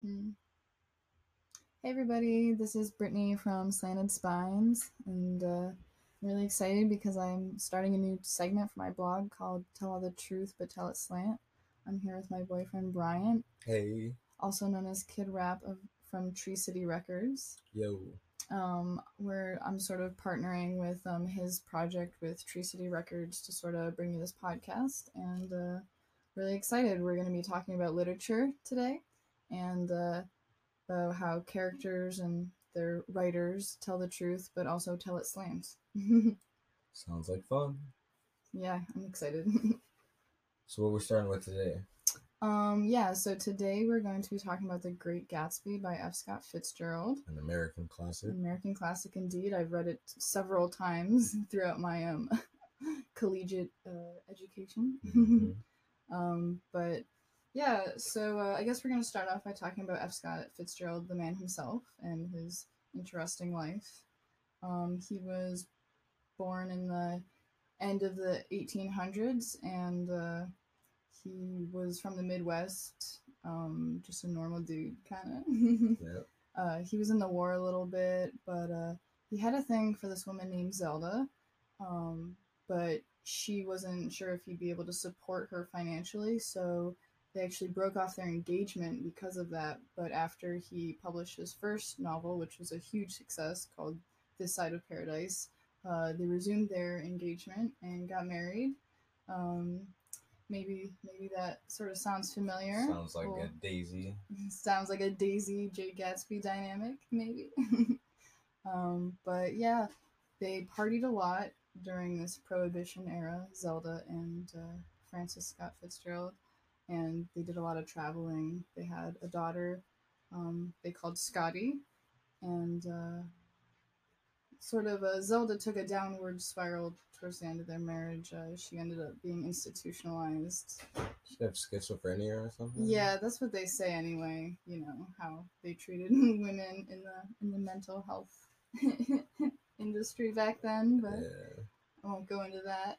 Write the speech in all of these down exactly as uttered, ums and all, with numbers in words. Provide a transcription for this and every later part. Hey everybody, this is Brittany from Slanted Spines, and uh, I'm really excited because I'm starting a new segment for my blog called Tell All the Truth But Tell It Slant. I'm here with my boyfriend Bryant. Hey. Also known as Kid Rap of, from Tree City Records. Yo. Um, where I'm sort of partnering with um, his project with Tree City Records to sort of bring you this podcast, and uh, really excited. We're going to be talking about literature today. And uh, uh, how characters and their writers tell the truth, but also tell it slams. Sounds like fun. Yeah, I'm excited. So what we're starting with today? Um, yeah, so today we're going to be talking about The Great Gatsby by F. Scott Fitzgerald. An American classic. An American classic, indeed. I've read it several times throughout my um, collegiate uh, education. Mm-hmm. um, but... Yeah, so uh, I guess we're going to start off by talking about F. Scott Fitzgerald, the man himself, and his interesting life. Um, he was born in the end of the eighteen hundreds, and uh, he was from the Midwest, um, just a normal dude, kind of. Yep. uh, he was in the war a little bit, but uh, he had a thing for this woman named Zelda, um, but she wasn't sure if he'd be able to support her financially, so they actually broke off their engagement because of that, but after he published his first novel, which was a huge success, called This Side of Paradise, uh, they resumed their engagement and got married. Um, maybe maybe that sort of sounds familiar. Sounds like well, a Daisy. Sounds like a Daisy, Jay Gatsby dynamic, maybe. um, but yeah, they partied a lot during this Prohibition era, Zelda and uh, Francis Scott Fitzgerald. And they did a lot of traveling. They had a daughter um, they called Scotty. And uh, sort of uh, Zelda took a downward spiral towards the end of their marriage. Uh, she ended up being institutionalized. She had schizophrenia or something? Yeah, that's what they say anyway. You know, how they treated women in the in the mental health industry back then. But yeah. I won't go into that.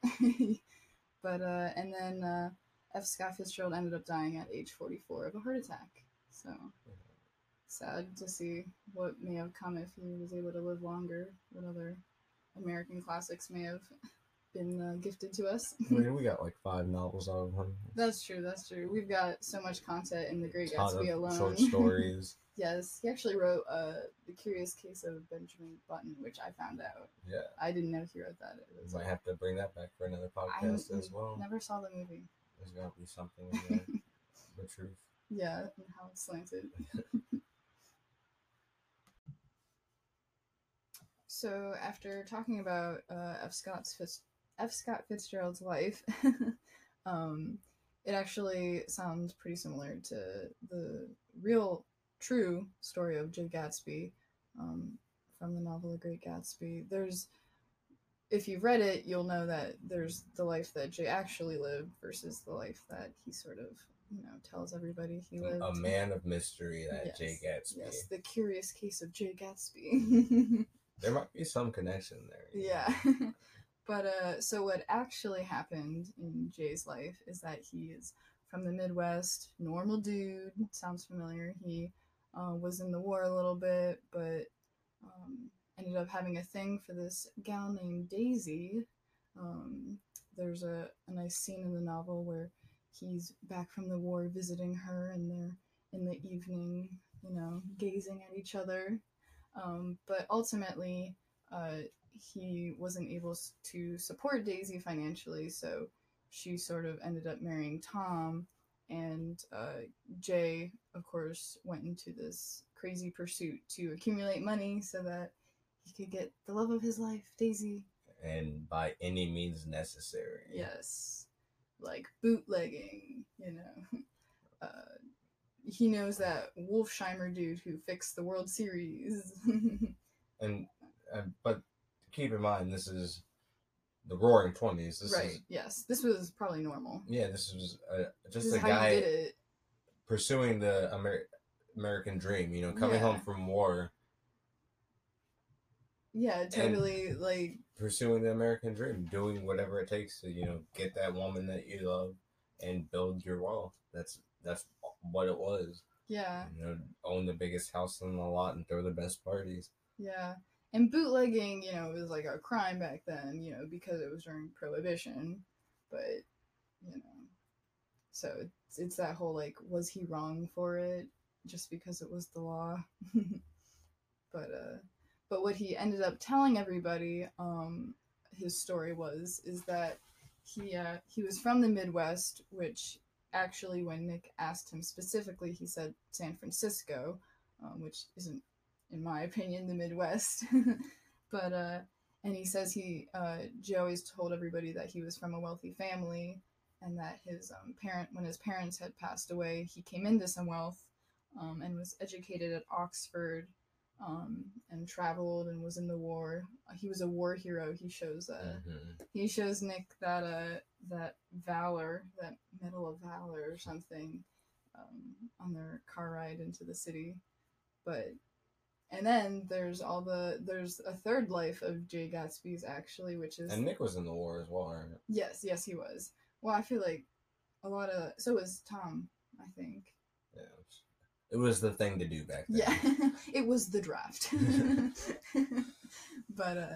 but, uh, and then... Uh, F. Scott Fitzgerald ended up dying at age forty-four of a heart attack. So, sad to see what may have come if he was able to live longer, what other American classics may have been uh, gifted to us. I mean, we got like five novels out of him. That's true, that's true. We've got so much content in The Great Gatsby alone. Short stories. Yes, he actually wrote uh, The Curious Case of Benjamin Button, which I found out. Yeah. I didn't know he wrote that. It was Might like, have to bring that back for another podcast I as well. Never saw the movie. There's got to be something in there. The truth. Yeah, and how it's slanted. So after talking about uh, F. Scott's Fitz- F. Scott Fitzgerald's life, um, it actually sounds pretty similar to the real, true story of Jay Gatsby um, from the novel The Great Gatsby. There's If you've read it, you'll know that there's the life that Jay actually lived versus the life that he sort of, you know, tells everybody he lived. A man of mystery, that yes. Jay Gatsby. Yes, the curious case of Jay Gatsby. There might be some connection there. Yeah. but uh, so what actually happened in Jay's life is that he is from the Midwest, normal dude, sounds familiar. He uh, was in the war a little bit, but... Um, ended up having a thing for this gal named Daisy. Um, there's a, a nice scene in the novel where he's back from the war visiting her, and they're in the evening, you know, gazing at each other. Um, but ultimately, uh, he wasn't able to support Daisy financially, so she sort of ended up marrying Tom, and uh, Jay, of course, went into this crazy pursuit to accumulate money so that he could get the love of his life, Daisy. And by any means necessary. Yes. Like bootlegging, you know. Uh, he knows that Wolfshimer dude who fixed the World Series. and uh, But keep in mind, this is the roaring twenties. This right, is, yes. This was probably normal. Yeah, this was uh, just this a guy did it. pursuing the Amer- American dream, you know, coming yeah. home from war. Yeah, totally, and like... pursuing the American dream, doing whatever it takes to, you know, get that woman that you love and build your wealth. That's that's what it was. Yeah. You know, own the biggest house on the lot and throw the best parties. Yeah. And bootlegging, you know, was like a crime back then, you know, because it was during Prohibition. But, you know, so it's, it's that whole, like, was he wrong for it just because it was the law? But, uh, but what he ended up telling everybody, um, his story was, is that he, uh, he was from the Midwest, which actually when Nick asked him specifically, he said San Francisco, um, which isn't, in my opinion, the Midwest. But, uh, and he says he, uh, Joe always told everybody that he was from a wealthy family and that his um, parent, when his parents had passed away, he came into some wealth um, and was educated at Oxford um, and traveled and was in the war. He was a war hero. He shows, uh, mm-hmm. he shows Nick that, uh, that valor, that Medal of Valor or something um, on their car ride into the city. But, and then there's all the, there's a third life of Jay Gatsby's, actually, which is... And Nick was in the war as well, right? Yes, yes, he was. Well, I feel like a lot of, so was Tom, I think. Yeah. It was the thing to do back then. Yeah, it was the draft. But, uh,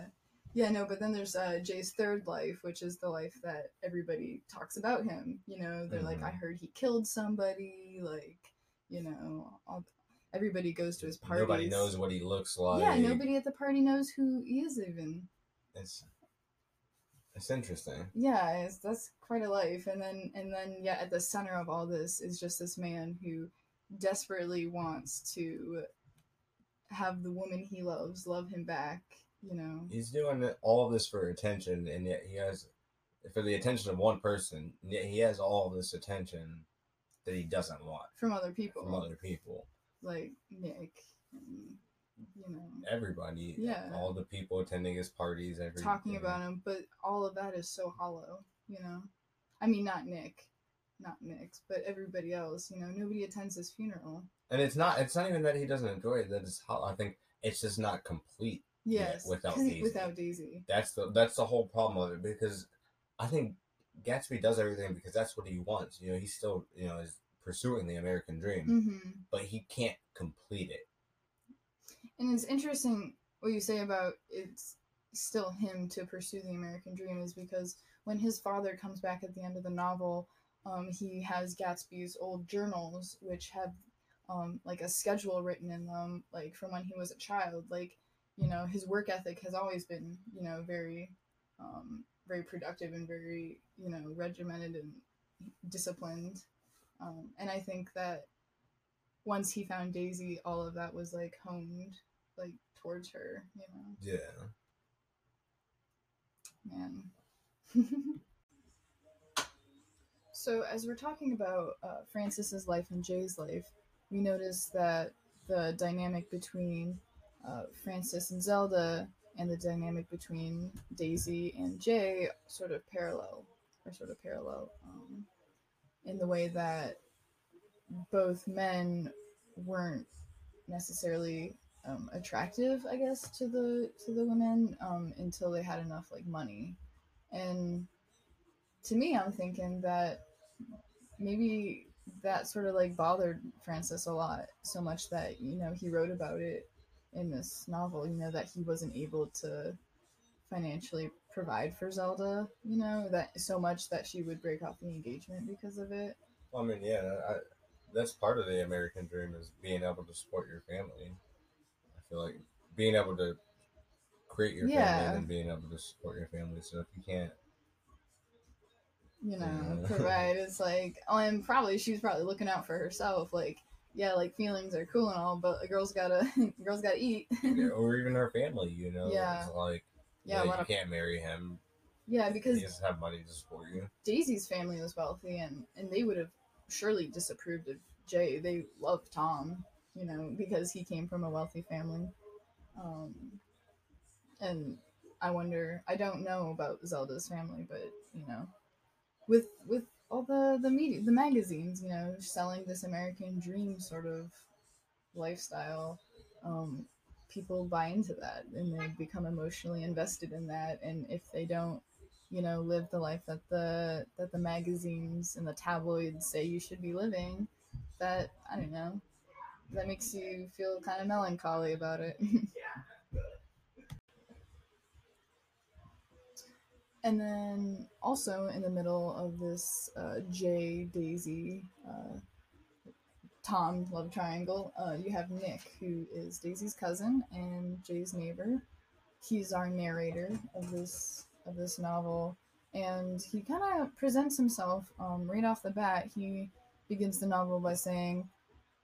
yeah, no, but then there's uh, Jay's third life, which is the life that everybody talks about him. You know, they're mm-hmm. like, I heard he killed somebody, like, you know, all... Everybody goes to his parties. Nobody knows what he looks like. Yeah, nobody at the party knows who he is even. It's it's interesting. Yeah, it's, that's quite a life. And then and then yeah, at the center of all this is just this man who desperately wants to have the woman he loves love him back. You know, he's doing all of this for attention, and yet he has for the attention of one person. And yet he has all of this attention that he doesn't want from other people. From other people. Like Nick, and, you know, everybody, yeah, all the people attending his parties, every talking about him, but all of that is so hollow, you know. I mean, not Nick, not Nick's, but everybody else, you know. Nobody attends his funeral, and it's not—it's not even that he doesn't enjoy it. That is hollow. I think it's just not complete. Yes, without Daisy. Without Daisy, that's the that's the whole problem of it, because I think Gatsby does everything because that's what he wants. You know, he's still, you know, is pursuing the American dream, mm-hmm. but he can't complete it. And it's interesting what you say about it's still him to pursue the American dream, is because when his father comes back at the end of the novel, um, he has Gatsby's old journals, which have um, like a schedule written in them, like from when he was a child. Like, you know, his work ethic has always been, you know, very, um, very productive and very, you know, regimented and disciplined. Um, and I think that once he found Daisy, all of that was, like, honed, like, towards her, you know? Yeah. Man. So, as we're talking about uh, Francis's life and Jay's life, we notice that the dynamic between uh, Francis and Zelda and the dynamic between Daisy and Jay sort of parallel, or sort of parallel, um... in the way that both men weren't necessarily um, attractive, I guess, to the to the women um, until they had enough, like, money. And to me, I'm thinking that maybe that sort of, like, bothered Francis a lot, so much that, you know, he wrote about it in this novel, you know, that he wasn't able to financially provide for Zelda, you know, that so much that she would break off the engagement because of it. Well, I mean, yeah, I, that's part of the American dream, is being able to support your family. I feel like being able to create your yeah. family and being able to support your family. So if you can't, you know, yeah. provide, it's like, oh, and probably she was probably looking out for herself, like. Yeah, like, feelings are cool and all, but a girl's gotta, a girl's gotta eat. Yeah, or even her family, you know. Yeah. It's like, yeah, yeah you of, can't marry him. Yeah, because he doesn't have money to support you. Daisy's family was wealthy, and, and they would have surely disapproved of Jay. They loved Tom, you know, because he came from a wealthy family. Um, and I wonder, I don't know about Zelda's family, but, you know, with with all the, the media, the magazines, you know, selling this American dream sort of lifestyle, um, people buy into that and they become emotionally invested in that. And if they don't, you know, live the life that the that the magazines and the tabloids say you should be living, that, I don't know, that makes you feel kind of melancholy about it. And then also in the middle of this uh, Jay, Daisy, uh, Tom love triangle, uh, you have Nick, who is Daisy's cousin and Jay's neighbor. He's our narrator of this of this novel, and he kind of presents himself um, right off the bat. He begins the novel by saying,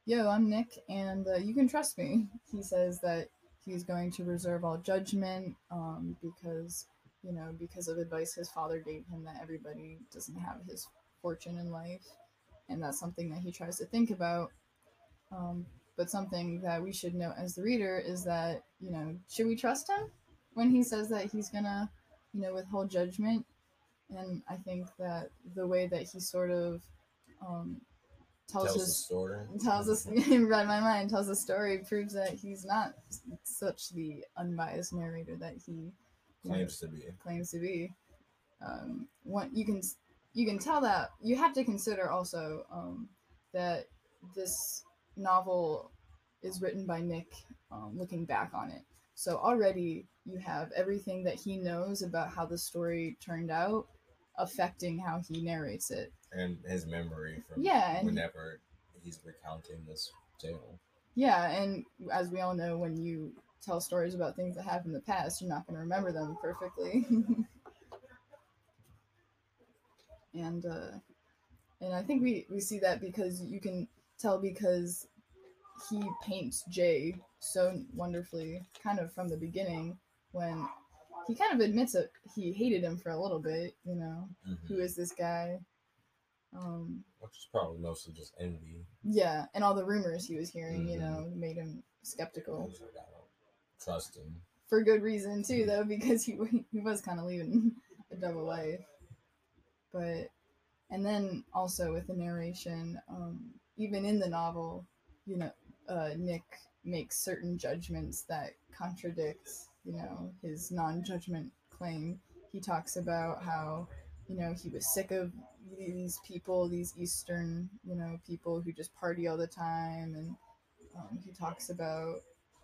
"Yo, I'm Nick, and uh, you can trust me." He says that he's going to reserve all judgment um, because. you know, because of advice his father gave him that everybody doesn't have his fortune in life. And that's something that he tries to think about. Um, but something that we should know as the reader is that, you know, should we trust him when he says that he's gonna, you know, withhold judgment? And I think that the way that he sort of um, tells, tells his story, tells us, read my mind, tells the story, proves that he's not such the unbiased narrator that he Claims to be. Claims to be. Um, what you can you can tell that you have to consider also um, that this novel is written by Nick, um, looking back on it. So already you have everything that he knows about how the story turned out affecting how he narrates it, and his memory from yeah, whenever he, he's recounting this tale. Yeah, and as we all know, when you tell stories about things that happened in the past, you're not going to remember them perfectly. and uh, and I think we, we see that because you can tell because he paints Jay so wonderfully kind of from the beginning when he kind of admits that he hated him for a little bit, you know, mm-hmm. Who is this guy? Um, Which is probably mostly just envy. Yeah, and all the rumors he was hearing, mm-hmm. you know, made him skeptical. Trust him. For good reason, too, though, because he he was kind of leaving a double life. But, and then also with the narration, um, even in the novel, you know, uh, Nick makes certain judgments that contradict, you know, his non-judgment claim. He talks about how, you know, he was sick of these people, these Eastern, you know, people who just party all the time. And um, he talks about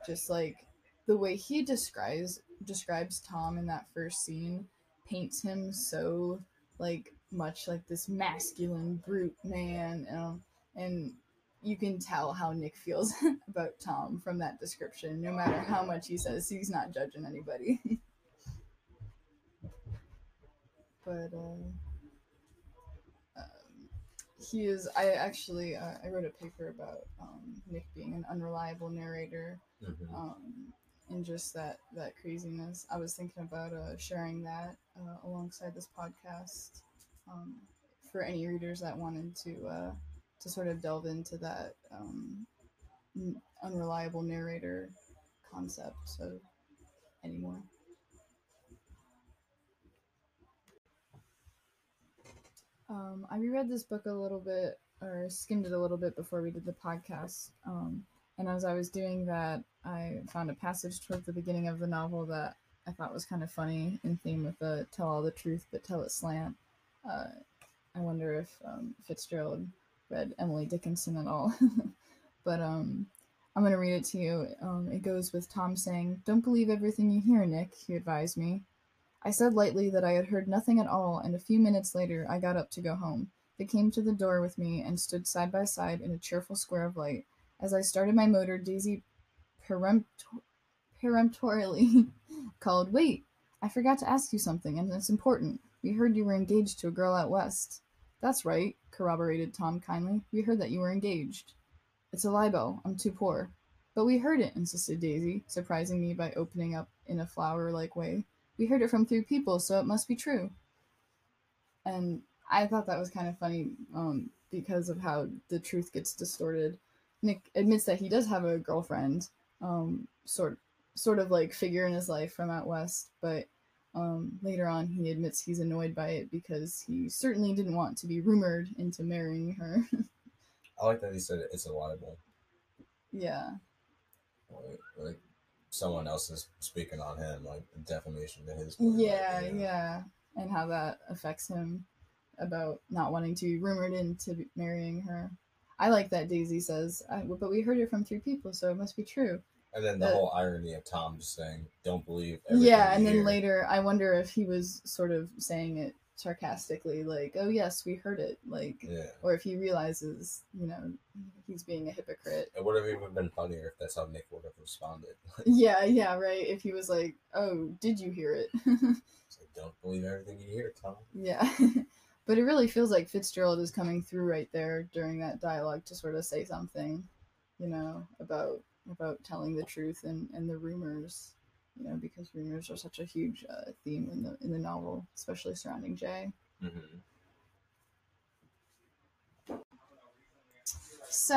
just like, the way he describes describes Tom in that first scene paints him so like much like this masculine brute man, um, and you can tell how Nick feels about Tom from that description, no matter how much he says he's not judging anybody. But uh, um, he is. I actually uh, I wrote a paper about um, Nick being an unreliable narrator. Mm-hmm. Um, And just that, that craziness. I was thinking about uh, sharing that uh, alongside this podcast um, for any readers that wanted to uh, to sort of delve into that um, n- unreliable narrator concept. So, anymore. Um, I reread this book a little bit, or skimmed it a little bit before we did the podcast. Um, and as I was doing that, I found a passage toward the beginning of the novel that I thought was kind of funny, in theme with the Tell All the Truth But Tell It Slant. Uh, I wonder if um, Fitzgerald read Emily Dickinson at all. But um, I'm going to read it to you. Um, it goes with Tom saying, "Don't believe everything you hear, Nick," he advised me. I said lightly that I had heard nothing at all, and a few minutes later I got up to go home. They came to the door with me and stood side by side in a cheerful square of light. As I started my motor, Daisy Peremptor- peremptorily called, "Wait, I forgot to ask you something, and it's important. We heard you were engaged to a girl out west." "That's right," corroborated Tom kindly. "We heard that you were engaged." "It's a lie, Belle. I'm too poor." "But we heard it," insisted Daisy, surprising me by opening up in a flower-like way. "We heard it from three people, so it must be true." And I thought that was kind of funny um, because of how the truth gets distorted. Nick admits that he does have a girlfriend, um sort sort of like figure in his life from out west, but um later on he admits he's annoyed by it because he certainly didn't want to be rumored into marrying her. I like that he said it's a libel. Yeah, like, like someone else is speaking on him, like defamation to his point. Yeah, like, you know. Yeah, and how that affects him about not wanting to be rumored into marrying her. I like that Daisy says, I, but we heard it from three people, so it must be true. And then the, the whole irony of Tom just saying, don't believe everything. Yeah, and then hear. Later, I wonder if he was sort of saying it sarcastically, like, oh, yes, we heard it. Like, yeah. Or if he realizes, you know, he's being a hypocrite. It would have even been funnier if that's how Nick would have responded. yeah, yeah, right. If he was like, oh, did you hear it? It's like, don't believe everything you hear, Tom. Yeah. But it really feels like Fitzgerald is coming through right there during that dialogue to sort of say something, you know, about about telling the truth and, and the rumors, you know, because rumors are such a huge uh, theme in the in the novel, especially surrounding Jay. Mm-hmm. So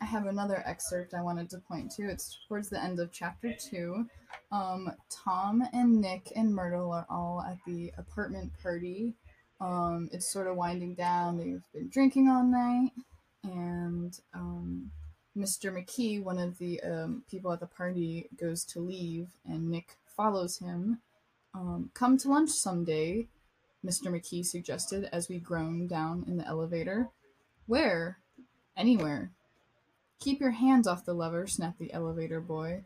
I have another excerpt I wanted to point to. It's towards the end of chapter two. Um, Tom and Nick and Myrtle are all at the apartment party. Um, it's sort of winding down. They've been drinking all night, and um, Mister McKee, one of the um, people at the party, goes to leave, and Nick follows him. Um, come to lunch someday, Mister McKee suggested as we groaned down in the elevator. Where? Anywhere. Keep your hands off the lever, snapped the elevator boy.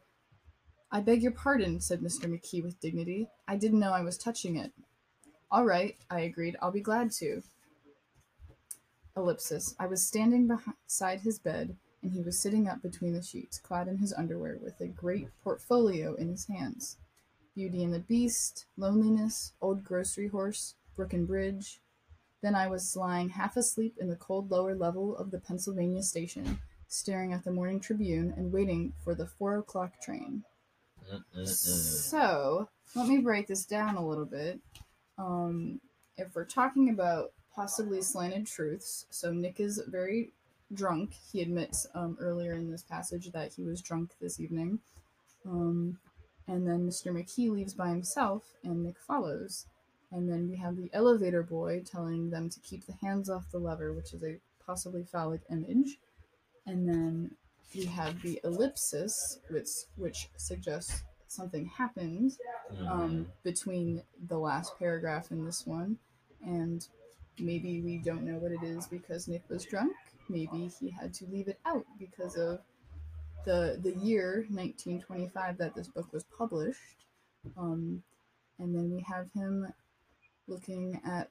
I beg your pardon, said Mister McKee with dignity. I didn't know I was touching it. All right, I agreed. I'll be glad to. Ellipsis. I was standing beside his bed, and he was sitting up between the sheets, clad in his underwear, with a great portfolio in his hands. Beauty and the Beast, Loneliness, Old Grocery Horse, Brook and Bridge. Then I was lying half asleep in the cold lower level of the Pennsylvania station, staring at the Morning Tribune and waiting for the four o'clock train. Mm-mm-mm. So, let me break this down a little bit. Um, if we're talking about possibly slanted truths, so Nick is very drunk. He admits um, earlier in this passage that he was drunk this evening. Um, and then Mister McKee leaves by himself, and Nick follows. And then we have the elevator boy telling them to keep the hands off the lever, which is a possibly phallic image. And then we have the ellipsis, which, which suggests something happened um, between the last paragraph and this one, and maybe we don't know what it is because Nick was drunk. Maybe he had to leave it out because of the the year nineteen twenty-five that this book was published. Um, and then we have him looking at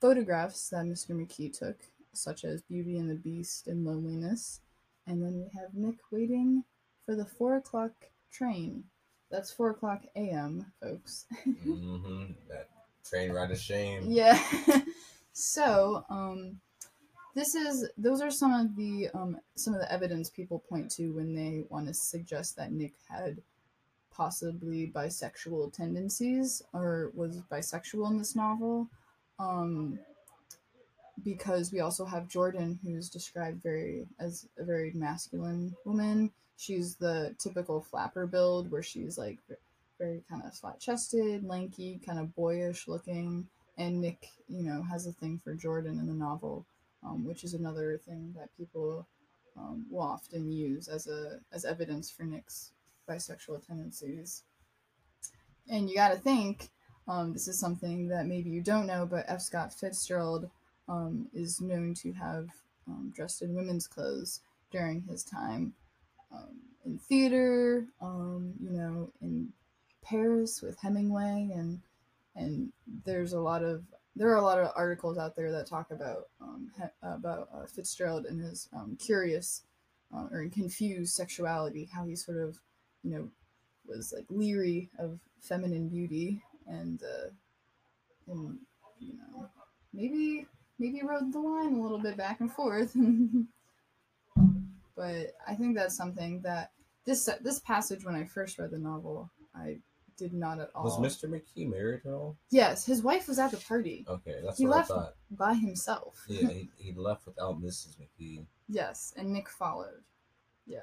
photographs that Mister McKee took, such as Beauty and the Beast and Loneliness. And then we have Nick waiting for the four o'clock train. That's four o'clock a m, folks. Mm-hmm. That train ride of shame. Yeah. So, um, this is those are some of the um, some of the evidence people point to when they want to suggest that Nick had possibly bisexual tendencies or was bisexual in this novel, um, because we also have Jordan, who's described very as a very masculine woman. She's the typical flapper build where she's like very kind of flat-chested, lanky, kind of boyish looking. And Nick, you know, has a thing for Jordan in the novel, um, which is another thing that people um, will often use as a as evidence for Nick's bisexual tendencies. And you got to think, um, this is something that maybe you don't know, but F. Scott Fitzgerald um, is known to have um, dressed in women's clothes during his time. Um, in theater, um, you know, in Paris with Hemingway, and and there's a lot of there are a lot of articles out there that talk about um, he, about uh, Fitzgerald and his um, curious uh, or confused sexuality, how he sort of, you know, was like leery of feminine beauty, and uh, and you know maybe maybe rode the line a little bit back and forth. But I think that's something that this this passage, when I first read the novel, I did not at all. Was Mister McKee married at all? Yes, his wife was at the party. Okay, that's he what I thought. He left by himself. Yeah, he, he left without Missus McKee. Yes, and Nick followed. Yeah.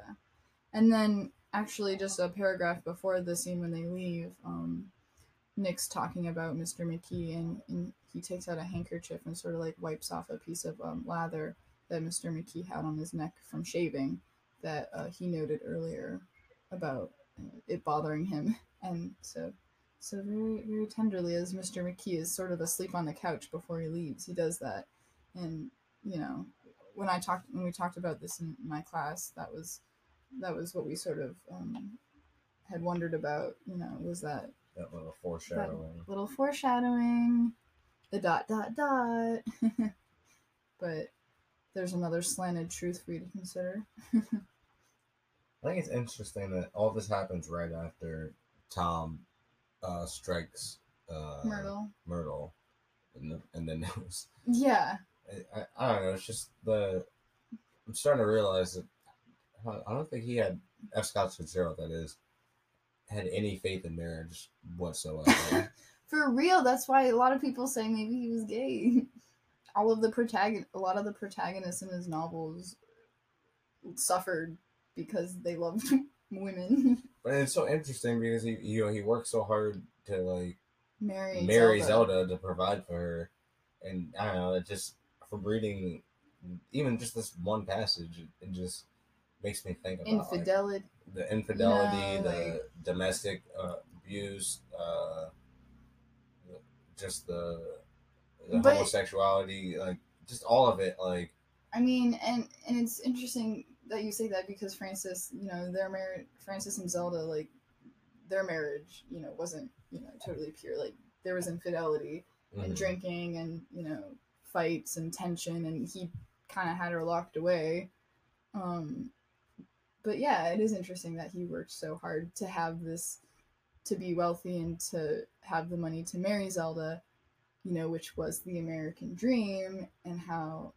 And then, actually, just a paragraph before the scene when they leave, um, Nick's talking about Mister McKee, and, and he takes out a handkerchief and sort of, like, wipes off a piece of um, lather that Mister McKee had on his neck from shaving that uh, he noted earlier about it bothering him. And so so very, very tenderly, as Mister McKee is sort of asleep on the couch before he leaves, he does that. And, you know, when I talked, when we talked about this in my class, that was, that was what we sort of um, had wondered about, you know, was that that little foreshadowing, that little foreshadowing, the dot, dot, dot. But there's another slanted truth for you to consider. I think it's interesting that all this happens right after Tom uh, strikes uh, Myrtle. Myrtle in the in the nose. Yeah. I, I don't know. It's just the I'm starting to realize that I don't think he had F. Scott Fitzgerald. That is, had any faith in marriage whatsoever. For real, that's why a lot of people say maybe he was gay. All of the protagon, a lot of the protagonists in his novels suffered because they loved women. But it's so interesting because he, you know, he worked so hard to like marry marry Zelda. Zelda to provide for her, and I don't know. It just from reading, even just this one passage, it just makes me think about infidelity, like, the infidelity, no, the like... domestic uh, abuse, uh, just the, the but, homosexuality, like just all of it. Like, I mean, and and it's interesting that you say that because Francis, you know, their marriage, Francis and Zelda, like their marriage, you know, wasn't, you know, totally pure. Like there was infidelity and mm-hmm. drinking and, you know, fights and tension, and he kind of had her locked away. Um, but yeah, it is interesting that he worked so hard to have this, to be wealthy and to have the money to marry Zelda, you know, which was the American dream, and how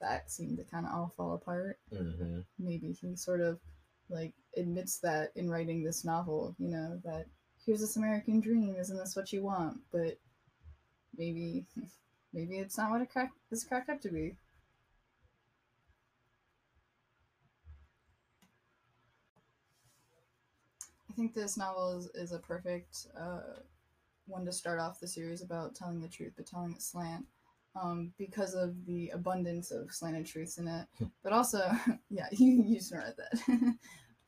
that seemed to kind of all fall apart. Mm-hmm. Maybe he sort of like admits that in writing this novel, you know, that here's this American dream, isn't this what you want? But maybe, maybe it's not what it crack, it's cracked up to be. I think this novel is, is a perfect uh, one to start off the series about telling the truth but telling it slant, um, because of the abundance of slanted truths in it. But also, yeah, you you snort at that.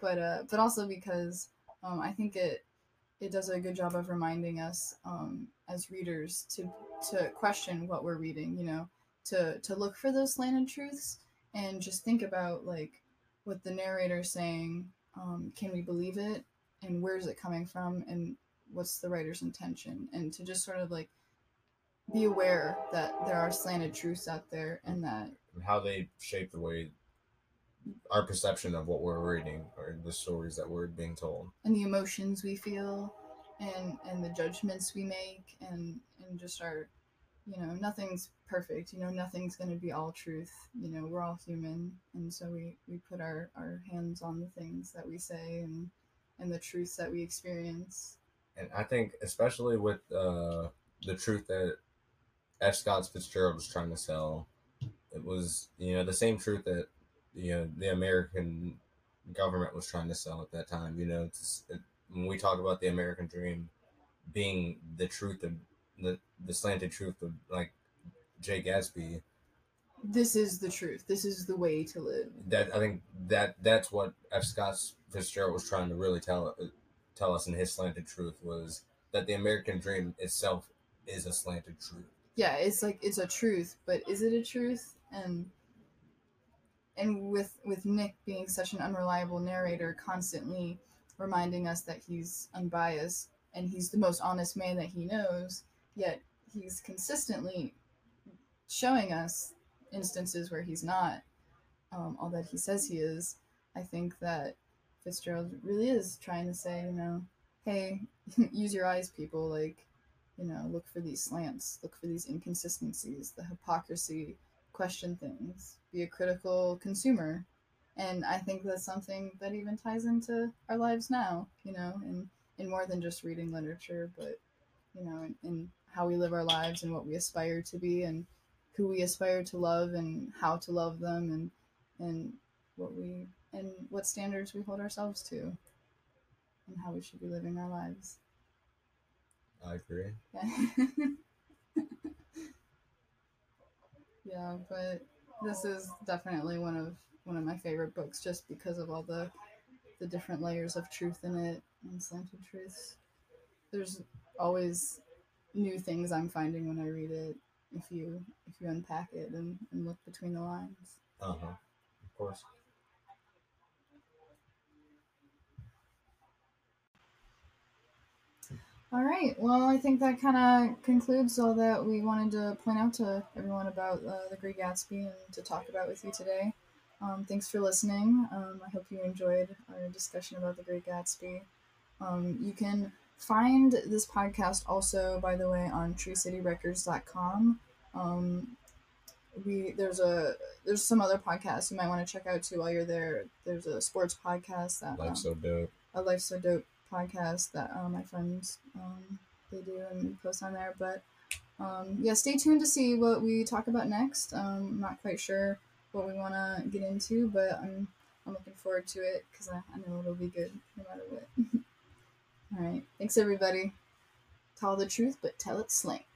But uh, but also because um, I think it it does a good job of reminding us um, as readers to to question what we're reading. You know, to to look for those slanted truths and just think about like what the narrator's saying. Um, can we believe it? And where's it coming from, and what's the writer's intention, and to just sort of like be aware that there are slanted truths out there, and that and how they shape the way our perception of what we're reading or the stories that we're being told, and the emotions we feel, and and the judgments we make, and and just our, you know, nothing's perfect, you know, nothing's going to be all truth, you know, we're all human, and so we we put our our hands on the things that we say and and the truths that we experience. And I think especially with uh, the truth that F. Scott Fitzgerald was trying to sell, it was, you know, the same truth that, you know, the American government was trying to sell at that time. You know, it's, it, when we talk about the American dream being the truth of the, the slanted truth of like Jay Gatsby. This is the truth. This is the way to live. That I think that that's what F. Scott Fitzgerald was trying to really tell tell us in his slanted truth, was that the American dream itself is a slanted truth. Yeah, it's like it's a truth, but is it a truth? And and with with Nick being such an unreliable narrator, constantly reminding us that he's unbiased and he's the most honest man that he knows, yet he's consistently showing us instances where he's not um, all that he says he is. I think that Fitzgerald really is trying to say, you know, hey, use your eyes, people. Like, you know, look for these slants, look for these inconsistencies, the hypocrisy, question things, be a critical consumer. And I think that's something that even ties into our lives now, you know, and in more than just reading literature, but, you know, in, in how we live our lives and what we aspire to be, and who we aspire to love, and how to love them, and and what we and what standards we hold ourselves to, and how we should be living our lives. I agree. Yeah, yeah, but this is definitely one of one of my favorite books, just because of all the the different layers of truth in it and slanted truths. There's always new things I'm finding when I read it. If you if you unpack it and, and look between the lines. Uh-huh. Of course. All right. Well, I think that kind of concludes all that we wanted to point out to everyone about uh, The Great Gatsby and to talk about with you today. Um, thanks for listening. Um, I hope you enjoyed our discussion about The Great Gatsby. Um, you can find this podcast also, by the way, on tree city records dot com. Um, we there's a there's some other podcasts you might want to check out too while you're there. There's a sports podcast that Life's um, So Dope. A Life's So Dope podcast that um, my friends um, they do and post on there. But um, yeah, stay tuned to see what we talk about next. Um, I'm not quite sure what we want to get into, but I'm I'm looking forward to it because I, I know it'll be good no matter what. All right, thanks everybody. Tell the truth, but tell it slant.